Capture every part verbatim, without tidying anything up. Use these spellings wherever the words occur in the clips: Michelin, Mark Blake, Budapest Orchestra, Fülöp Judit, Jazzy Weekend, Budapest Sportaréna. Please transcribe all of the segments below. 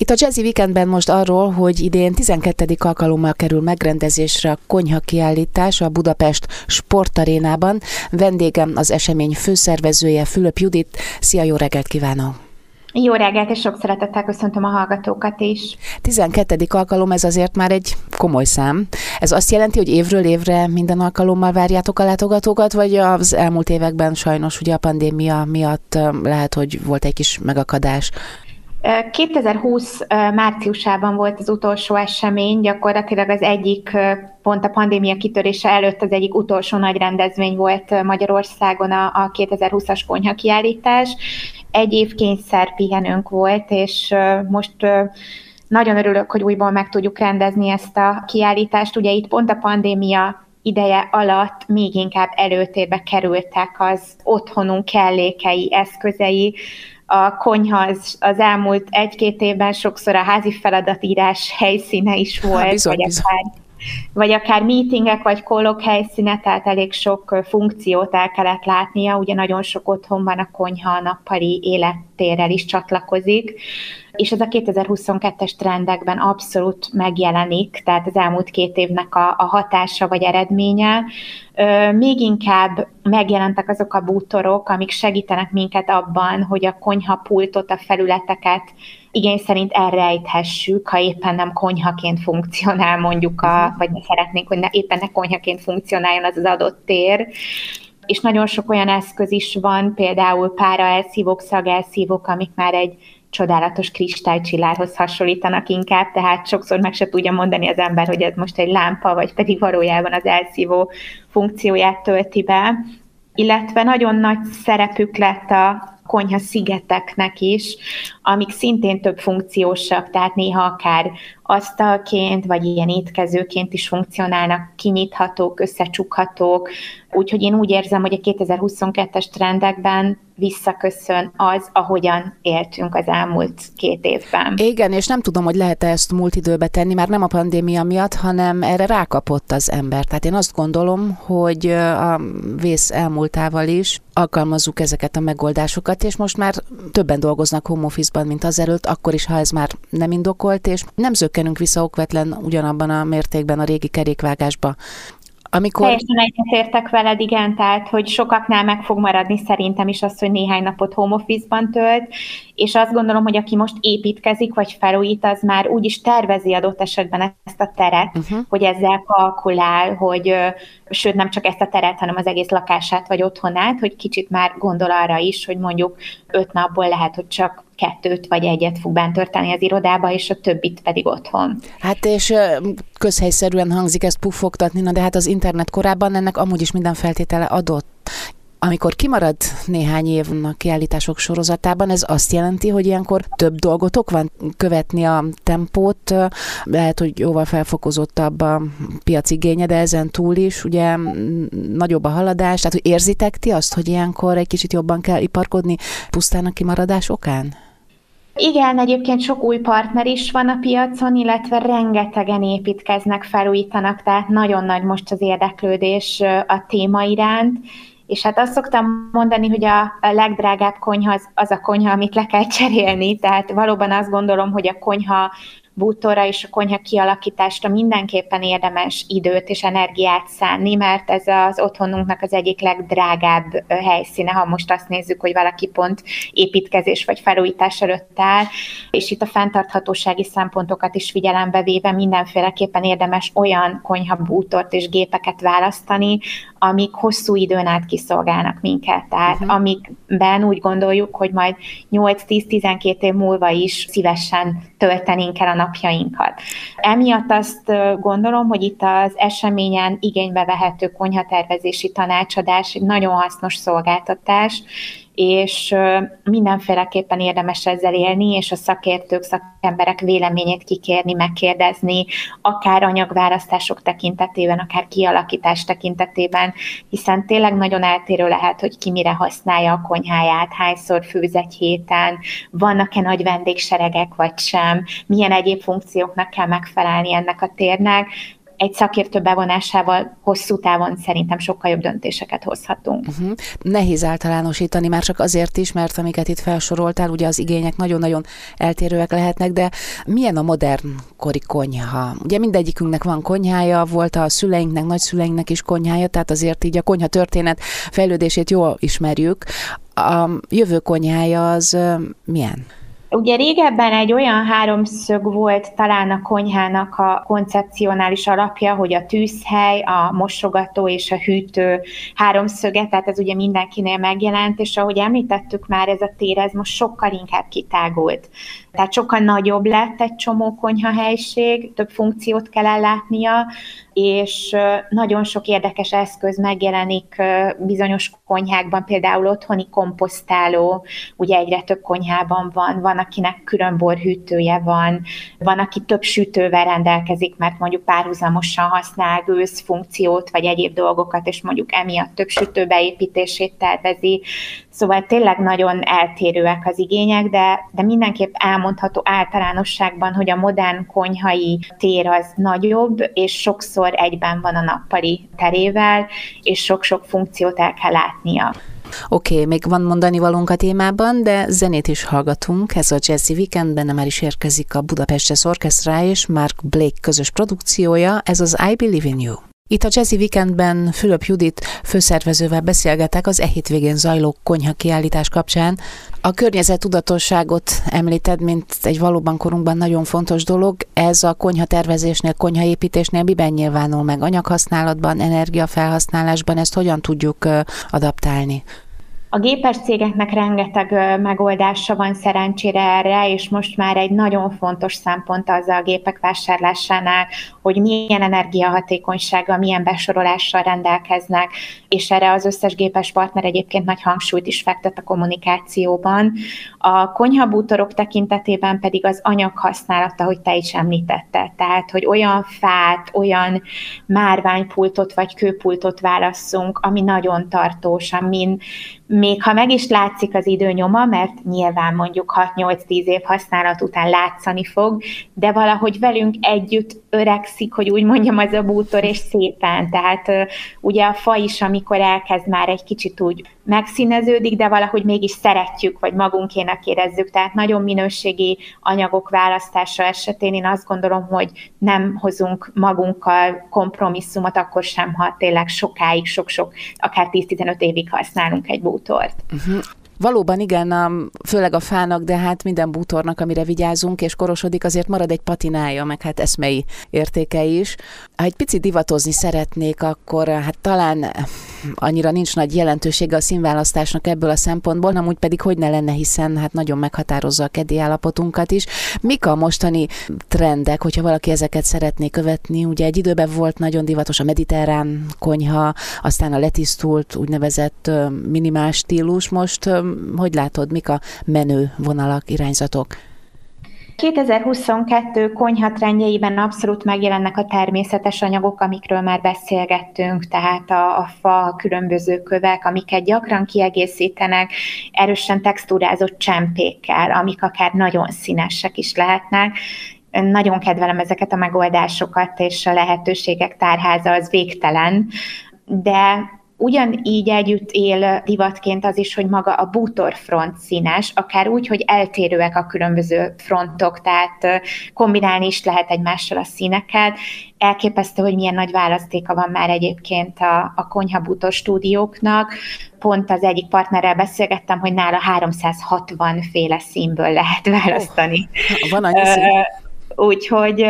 Itt a Jazzy Weekendben most arról, hogy idén tizenkettedik alkalommal kerül megrendezésre a konyha kiállítás a Budapest Sportarénában. Vendégem az esemény főszervezője, Fülöp Judit. Szia, jó reggelt kívánok! Jó reggelt, és sok szeretettel köszöntöm a hallgatókat is. tizenkettedik alkalom, ez azért már egy komoly szám. Ez azt jelenti, hogy évről évre minden alkalommal várjátok a látogatókat, vagy az elmúlt években sajnos ugye a pandémia miatt lehet, hogy volt egy kis megakadás? kétezer-húsz márciusában volt az utolsó esemény, gyakorlatilag az egyik, pont a pandémia kitörése előtt az egyik utolsó nagy rendezvény volt Magyarországon a kétezer-húszas konyha kiállítás. Egy év kényszer pihenőnk volt, és most nagyon örülök, hogy újból meg tudjuk rendezni ezt a kiállítást. Ugye itt pont a pandémia ideje alatt még inkább előtérbe kerültek az otthonunk kellékei, eszközei. A konyha az, az elmúlt egy-két évben sokszor a házi feladatírás helyszíne is volt, ha, bizony, vagy, bizony. Akár, vagy akár meetingek, vagy kollok helyszíne, tehát elég sok funkciót el kellett látnia, ugye nagyon sok otthon van a konyha, a nappali élettérrel is csatlakozik, és ez a kétezer-huszonkettes trendekben abszolút megjelenik, tehát az elmúlt két évnek a, a hatása vagy eredménye. Még inkább megjelentek azok a bútorok, amik segítenek minket abban, hogy a konyhapultot, a felületeket igény szerint elrejthessük, ha éppen nem konyhaként funkcionál mondjuk, a, vagy szeretnénk, hogy ne, éppen ne konyhaként funkcionáljon az az adott tér. És nagyon sok olyan eszköz is van, például páraelszívók, szagelszívók, amik már egy csodálatos kristálycsillárhoz hasonlítanak inkább, tehát sokszor meg se tudja mondani az ember, hogy ez most egy lámpa, vagy pedig valójában az elszívó funkcióját tölti be. Illetve nagyon nagy szerepük lett a konyha szigeteknek is, amik szintén több funkciósak, tehát néha akár asztalként, vagy ilyen étkezőként is funkcionálnak, kinyithatók, összecsukhatók. Úgyhogy én úgy érzem, hogy a kétezer-huszonkettes trendekben visszaköszön az, ahogyan éltünk az elmúlt két évben. Igen, és nem tudom, hogy lehet-e ezt múlt időbe tenni, már nem a pandémia miatt, hanem erre rákapott az ember. Tehát én azt gondolom, hogy a vész elmúltával is alkalmazzuk ezeket a megoldásokat, és most már többen dolgoznak home office-ban, mint azelőtt, akkor is, ha ez már nem indokolt, és nem zökkenünk vissza okvetlen ugyanabban a mértékben a régi kerékvágásba. Amikor... Teljesen egyetértek veled, igen, tehát, hogy sokaknál meg fog maradni szerintem is az, hogy néhány napot home office-ban tölt, és azt gondolom, hogy aki most építkezik, vagy felújít, az már úgyis tervezi adott esetben ezt a teret, uh-huh. hogy ezzel kalkulál, hogy sőt, nem csak ezt a teret, hanem az egész lakását, vagy otthonát, hogy kicsit már gondol arra is, hogy mondjuk öt napból lehet, hogy csak kettőt vagy egyet fog bántörteni az irodába, és a többit pedig otthon. Hát és közhelyszerűen hangzik ezt puffogtatni, na de hát az internet korában ennek amúgy is minden feltétele adott. Amikor kimarad néhány év a kiállítások sorozatában, ez azt jelenti, hogy ilyenkor több dolgotok van, követni a tempót, lehet, hogy jóval felfokozottabb a piacigénye, de ezen túl is ugye nagyobb a haladás, tehát hogy érzitek ti azt, hogy ilyenkor egy kicsit jobban kell iparkodni pusztán a kimaradás okán? Igen, egyébként sok új partner is van a piacon, illetve rengetegen építkeznek, felújítanak, tehát nagyon nagy most az érdeklődés a téma iránt. És hát azt szoktam mondani, hogy a, a legdrágább konyha az, az a konyha, amit le kell cserélni, tehát valóban azt gondolom, hogy a konyha bútorra és a konyha kialakításra mindenképpen érdemes időt és energiát szánni, mert ez az otthonunknak az egyik legdrágább helyszíne, ha most azt nézzük, hogy valaki pont építkezés vagy felújítás előtt áll, és itt a fenntarthatósági szempontokat is figyelembe véve mindenféleképpen érdemes olyan konyha bútort és gépeket választani, amik hosszú időn át kiszolgálnak minket, tehát uh-huh. amikben úgy gondoljuk, hogy majd nyolc-tíz-tizenkét év múlva is szívesen töltenénk el a napjainkat. Emiatt azt gondolom, hogy itt az eseményen igénybe vehető konyhatervezési tanácsadás egy nagyon hasznos szolgáltatás, és mindenféleképpen érdemes ezzel élni, és a szakértők, szakemberek véleményét kikérni, megkérdezni, akár anyagválasztások tekintetében, akár kialakítás tekintetében, hiszen tényleg nagyon eltérő lehet, hogy ki mire használja a konyháját, hányszor főz egy héten, vannak-e nagy vendégseregek vagy sem, milyen egyéb funkcióknak kell megfelelni ennek a térnek. egy szakértő bevonásával hosszú távon szerintem sokkal jobb döntéseket hozhatunk. Uh-huh. Nehéz általánosítani már csak azért is, mert amiket itt felsoroltál, ugye az igények nagyon-nagyon eltérőek lehetnek, de milyen a modernkori konyha? Ugye mindegyikünknek van konyhája, volt a szüleinknek, nagyszüleinknek is konyhája, tehát azért így a konyha történet fejlődését jól ismerjük. A jövő konyhája az milyen? Ugye régebben egy olyan háromszög volt talán a konyhának a koncepcionális alapja, hogy a tűzhely, a mosogató és a hűtő háromszöge, tehát ez ugye mindenkinél megjelent, és ahogy említettük már, ez a tér, ez most sokkal inkább kitágult. Tehát sokkal nagyobb lett egy csomó konyhahelyiség, több funkciót kell ellátnia, és nagyon sok érdekes eszköz megjelenik bizonyos konyhákban, például otthoni komposztáló, ugye egyre több konyhában van, van akinek külön borhűtője van, van, aki több sütővel rendelkezik, mert mondjuk párhuzamosan használ gőzfunkciót, vagy egyéb dolgokat, és mondjuk emiatt több sütő beépítését tervezi. Szóval tényleg nagyon eltérőek az igények, de, de mindenképp elmondható általánosságban, hogy a modern konyhai tér az nagyobb, és sokszor egyben van a nappali terével, és sok-sok funkciót el kell látnia. Oké, okay, még van mondani valónk a témában, de zenét is hallgatunk. Ez a Jazzy Weekend, benne már is érkezik a Budapest Orchestra és Mark Blake közös produkciója, ez az I Believe in You. Itt a Jazzy Weekendben Fülöp Judit főszervezővel beszélgetek az e hétvégén zajló konyha kiállítás kapcsán. A környezettudatosságot említed, mint egy valóban korunkban nagyon fontos dolog. Ez a konyha tervezésnél, konyhaépítésnél miben nyilvánul meg? Anyaghasználatban, energiafelhasználásban, ezt hogyan tudjuk adaptálni? A gépes cégeknek rengeteg megoldása van szerencsére erre, és most már egy nagyon fontos szempont az a gépek vásárlásánál, hogy milyen energiahatékonysággal, milyen besorolással rendelkeznek, és erre az összes gépes partner egyébként nagy hangsúlyt is fektet a kommunikációban. A konyhabútorok tekintetében pedig az anyaghasználata, hogy te is említetted, tehát hogy olyan fát, olyan márványpultot vagy kőpultot válasszunk, ami nagyon tartós, amin még ha meg is látszik az időnyoma, mert nyilván mondjuk hat-nyolc-tíz év használat után látszani fog, de valahogy velünk együtt öregszik, hogy úgy mondjam, az a bútor, és szépen. Tehát ugye a fa is, amikor elkezd már egy kicsit úgy megszíneződik, de valahogy mégis szeretjük, vagy magunkénak érezzük. Tehát nagyon minőségi anyagok választása esetén én azt gondolom, hogy nem hozunk magunkkal kompromisszumot, akkor sem, ha tényleg sokáig, sok-sok, akár tíz-tizenöt évig használunk egy bútort. Uh-huh. Valóban igen, a, főleg a fának, de hát minden bútornak, amire vigyázunk és korosodik, azért marad egy patinája, meg hát eszmei értéke is. Ha egy picit divatozni szeretnék, akkor hát talán annyira nincs nagy jelentősége a színválasztásnak ebből a szempontból, amúgy pedig hogy ne lenne, hiszen hát nagyon meghatározza a keddi állapotunkat is. Mik a mostani trendek, hogyha valaki ezeket szeretné követni? Ugye egy időben volt nagyon divatos a mediterrán konyha, aztán a letisztult, úgynevezett minimál stílus. Most hogy látod, mik a menő vonalak, irányzatok? kétezer-huszonkettő konyhatrendjeiben abszolút megjelennek a természetes anyagok, amikről már beszélgettünk, tehát a, a fa, a különböző kövek, amiket gyakran kiegészítenek erősen textúrázott csempékkel, amik akár nagyon színesek is lehetnek. Nagyon kedvelem ezeket a megoldásokat, és a lehetőségek tárháza az végtelen, de ugyanígy együtt él divatként az is, hogy maga a bútorfront színes, akár úgy, hogy eltérőek a különböző frontok, tehát kombinálni is lehet egymással a színeket. Elképesztő, hogy milyen nagy választéka van már egyébként a, a konyhabútor stúdióknak. Pont az egyik partnerrel beszélgettem, hogy nála háromszázhatvan féle színből lehet választani. Oh, van annyi szín. Úgyhogy...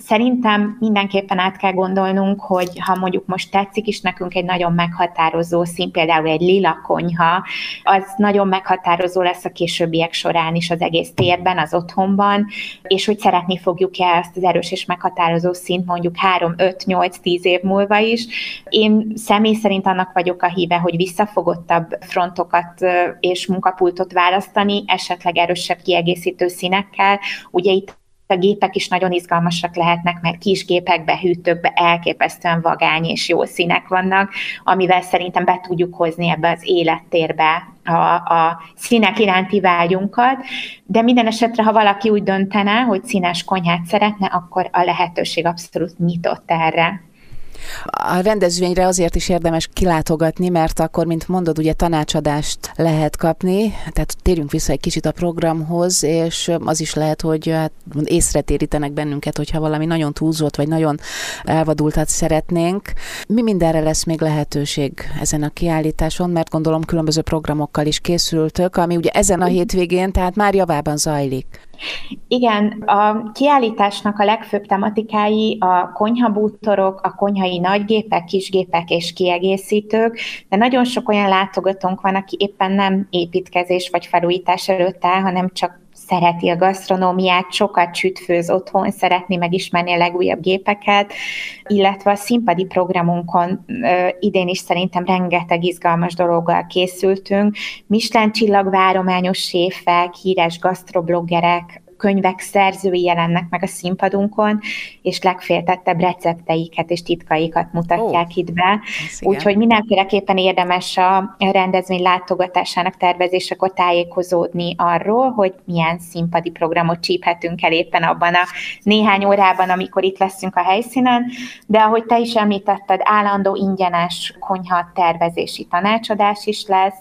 Szerintem mindenképpen át kell gondolnunk, hogy ha mondjuk most tetszik is nekünk egy nagyon meghatározó szín, például egy lila konyha, az nagyon meghatározó lesz a későbbiek során is az egész térben, az otthonban, és hogy szeretni fogjuk-e ezt az erős és meghatározó színt mondjuk három, öt, nyolc, tíz év múlva is. Én személy szerint annak vagyok a híve, hogy visszafogottabb frontokat és munkapultot választani, esetleg erősebb kiegészítő színekkel. Ugye itt a gépek is nagyon izgalmasak lehetnek, mert kis gépekbe, hűtőkbe elképesztően vagány és jó színek vannak, amivel szerintem be tudjuk hozni ebbe az élettérbe a, a színek iránti vágyunkat, de minden esetre, ha valaki úgy döntene, hogy színes konyhát szeretne, akkor a lehetőség abszolút nyitott erre. A rendezvényre azért is érdemes kilátogatni, mert akkor, mint mondod, ugye tanácsadást lehet kapni, tehát térjünk vissza egy kicsit a programhoz, és az is lehet, hogy hát, észre térítenek bennünket, hogyha valami nagyon túlzott, vagy nagyon elvadultat szeretnénk. Mi mindenre lesz még lehetőség ezen a kiállításon, mert gondolom különböző programokkal is készültök, ami ugye ezen a hétvégén, tehát már javában zajlik. Igen, a kiállításnak a legfőbb tematikái a konyhabútorok, a konyhai nagygépek, kisgépek és kiegészítők, de nagyon sok olyan látogatónk van, aki éppen nem építkezés vagy felújítás előtt áll, hanem csak szereti a gasztronómiát, sokat sütfőz otthon, szeretné megismerni a legújabb gépeket, illetve a színpadi programunkon ö, idén is szerintem rengeteg izgalmas dologgal készültünk. Michelin csillagvárományos séfek, híres gasztrobloggerek, könyvek szerzői jelennek meg a színpadunkon, és legféltettebb recepteiket és titkaikat mutatják oh, itt be. Úgyhogy mindenféleképpen érdemes a rendezvény látogatásának tervezésekor tájékozódni arról, hogy milyen színpadi programot csíphetünk el éppen abban a néhány órában, amikor itt leszünk a helyszínen, de ahogy te is említetted, állandó ingyenes konyha tervezési tanácsadás is lesz,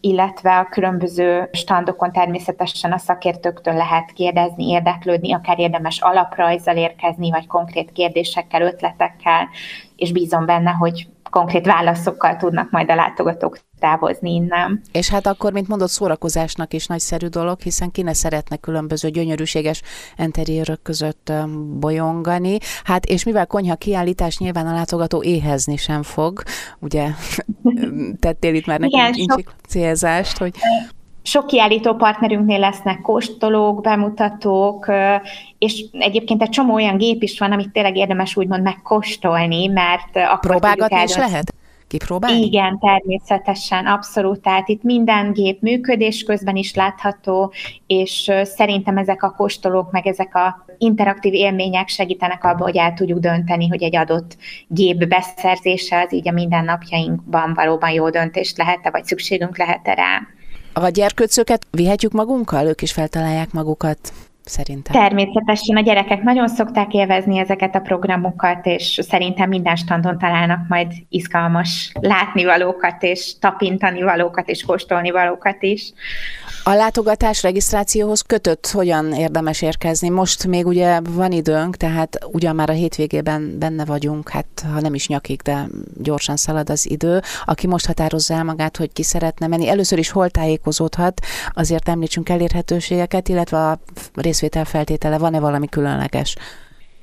illetve a különböző standokon természetesen a szakértőktől lehet kérdezni, érdeklődni, akár érdemes alaprajzzal érkezni, vagy konkrét kérdésekkel, ötletekkel, és bízom benne, hogy konkrét válaszokkal tudnak majd a látogatók távozni innen. És hát akkor, mint mondott, szórakozásnak is nagyszerű dolog, hiszen ki ne szeretne különböző gyönyörűséges enteriőrök között bolyongani. Hát és mivel konyha kiállítás, nyilván a látogató éhezni sem fog. Ugye tettél itt már nekünk incsiklizást, hogy... Sok kiállító partnerünknél lesznek kóstolók, bemutatók, és egyébként egy csomó olyan gép is van, amit tényleg érdemes úgymond megkóstolni, mert akkor próbálgatni is lehet? Kipróbálni? Igen, természetesen, abszolút. Tehát itt minden gép működés közben is látható, és szerintem ezek a kóstolók, meg ezek a interaktív élmények segítenek abba, hogy el tudjuk dönteni, hogy egy adott gép beszerzése az így a mindennapjainkban valóban jó döntést lehet-e, vagy szükségünk lehet-e rá. A gyerkőcöket vihetjük magunkkal? Ők is feltalálják magukat, szerintem. Természetesen a gyerekek nagyon szokták élvezni ezeket a programokat, és szerintem minden standon találnak majd izgalmas látnivalókat, és tapintanivalókat, és kóstolnivalókat is. A látogatás regisztrációhoz kötött hogyan érdemes érkezni? Most még ugye van időnk, tehát ugyan már a hétvégében benne vagyunk, hát ha nem is nyakig, de gyorsan szalad az idő. Aki most határozza el magát, hogy ki szeretne menni, először is hol tájékozódhat, azért említsünk elérhetőségeket, illetve a részvétel feltétele, van-e valami különleges?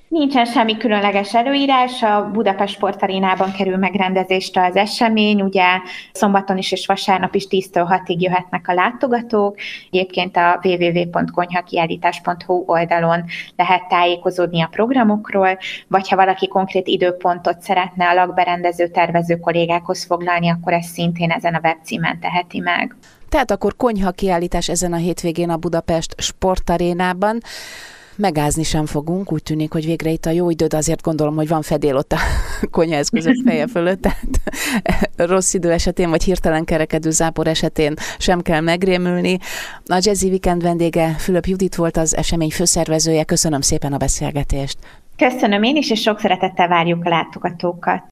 Nincsen semmi különleges előírás, a Budapest Sportarénában kerül megrendezésre az esemény, ugye szombaton is és vasárnap is tíztől hatig jöhetnek a látogatók, egyébként a double-u double-u double-u pont konyhakiállítás pont hu oldalon lehet tájékozódni a programokról, vagy ha valaki konkrét időpontot szeretne a lakberendező tervező kollégákhoz foglalni, akkor ezt szintén ezen a webcímen teheti meg. Tehát akkor konyha kiállítás ezen a hétvégén a Budapest Sportarénában. Megázni sem fogunk, úgy tűnik, hogy végre itt a jó időd, azért gondolom, hogy van fedél ott a konyhaeszközök feje fölött, tehát rossz idő esetén, vagy hirtelen kerekedő zápor esetén sem kell megrémülni. A Jazzy Weekend vendége Fülöp Judit volt, az esemény főszervezője. Köszönöm szépen a beszélgetést. Köszönöm én is, és sok szeretettel várjuk a látogatókat.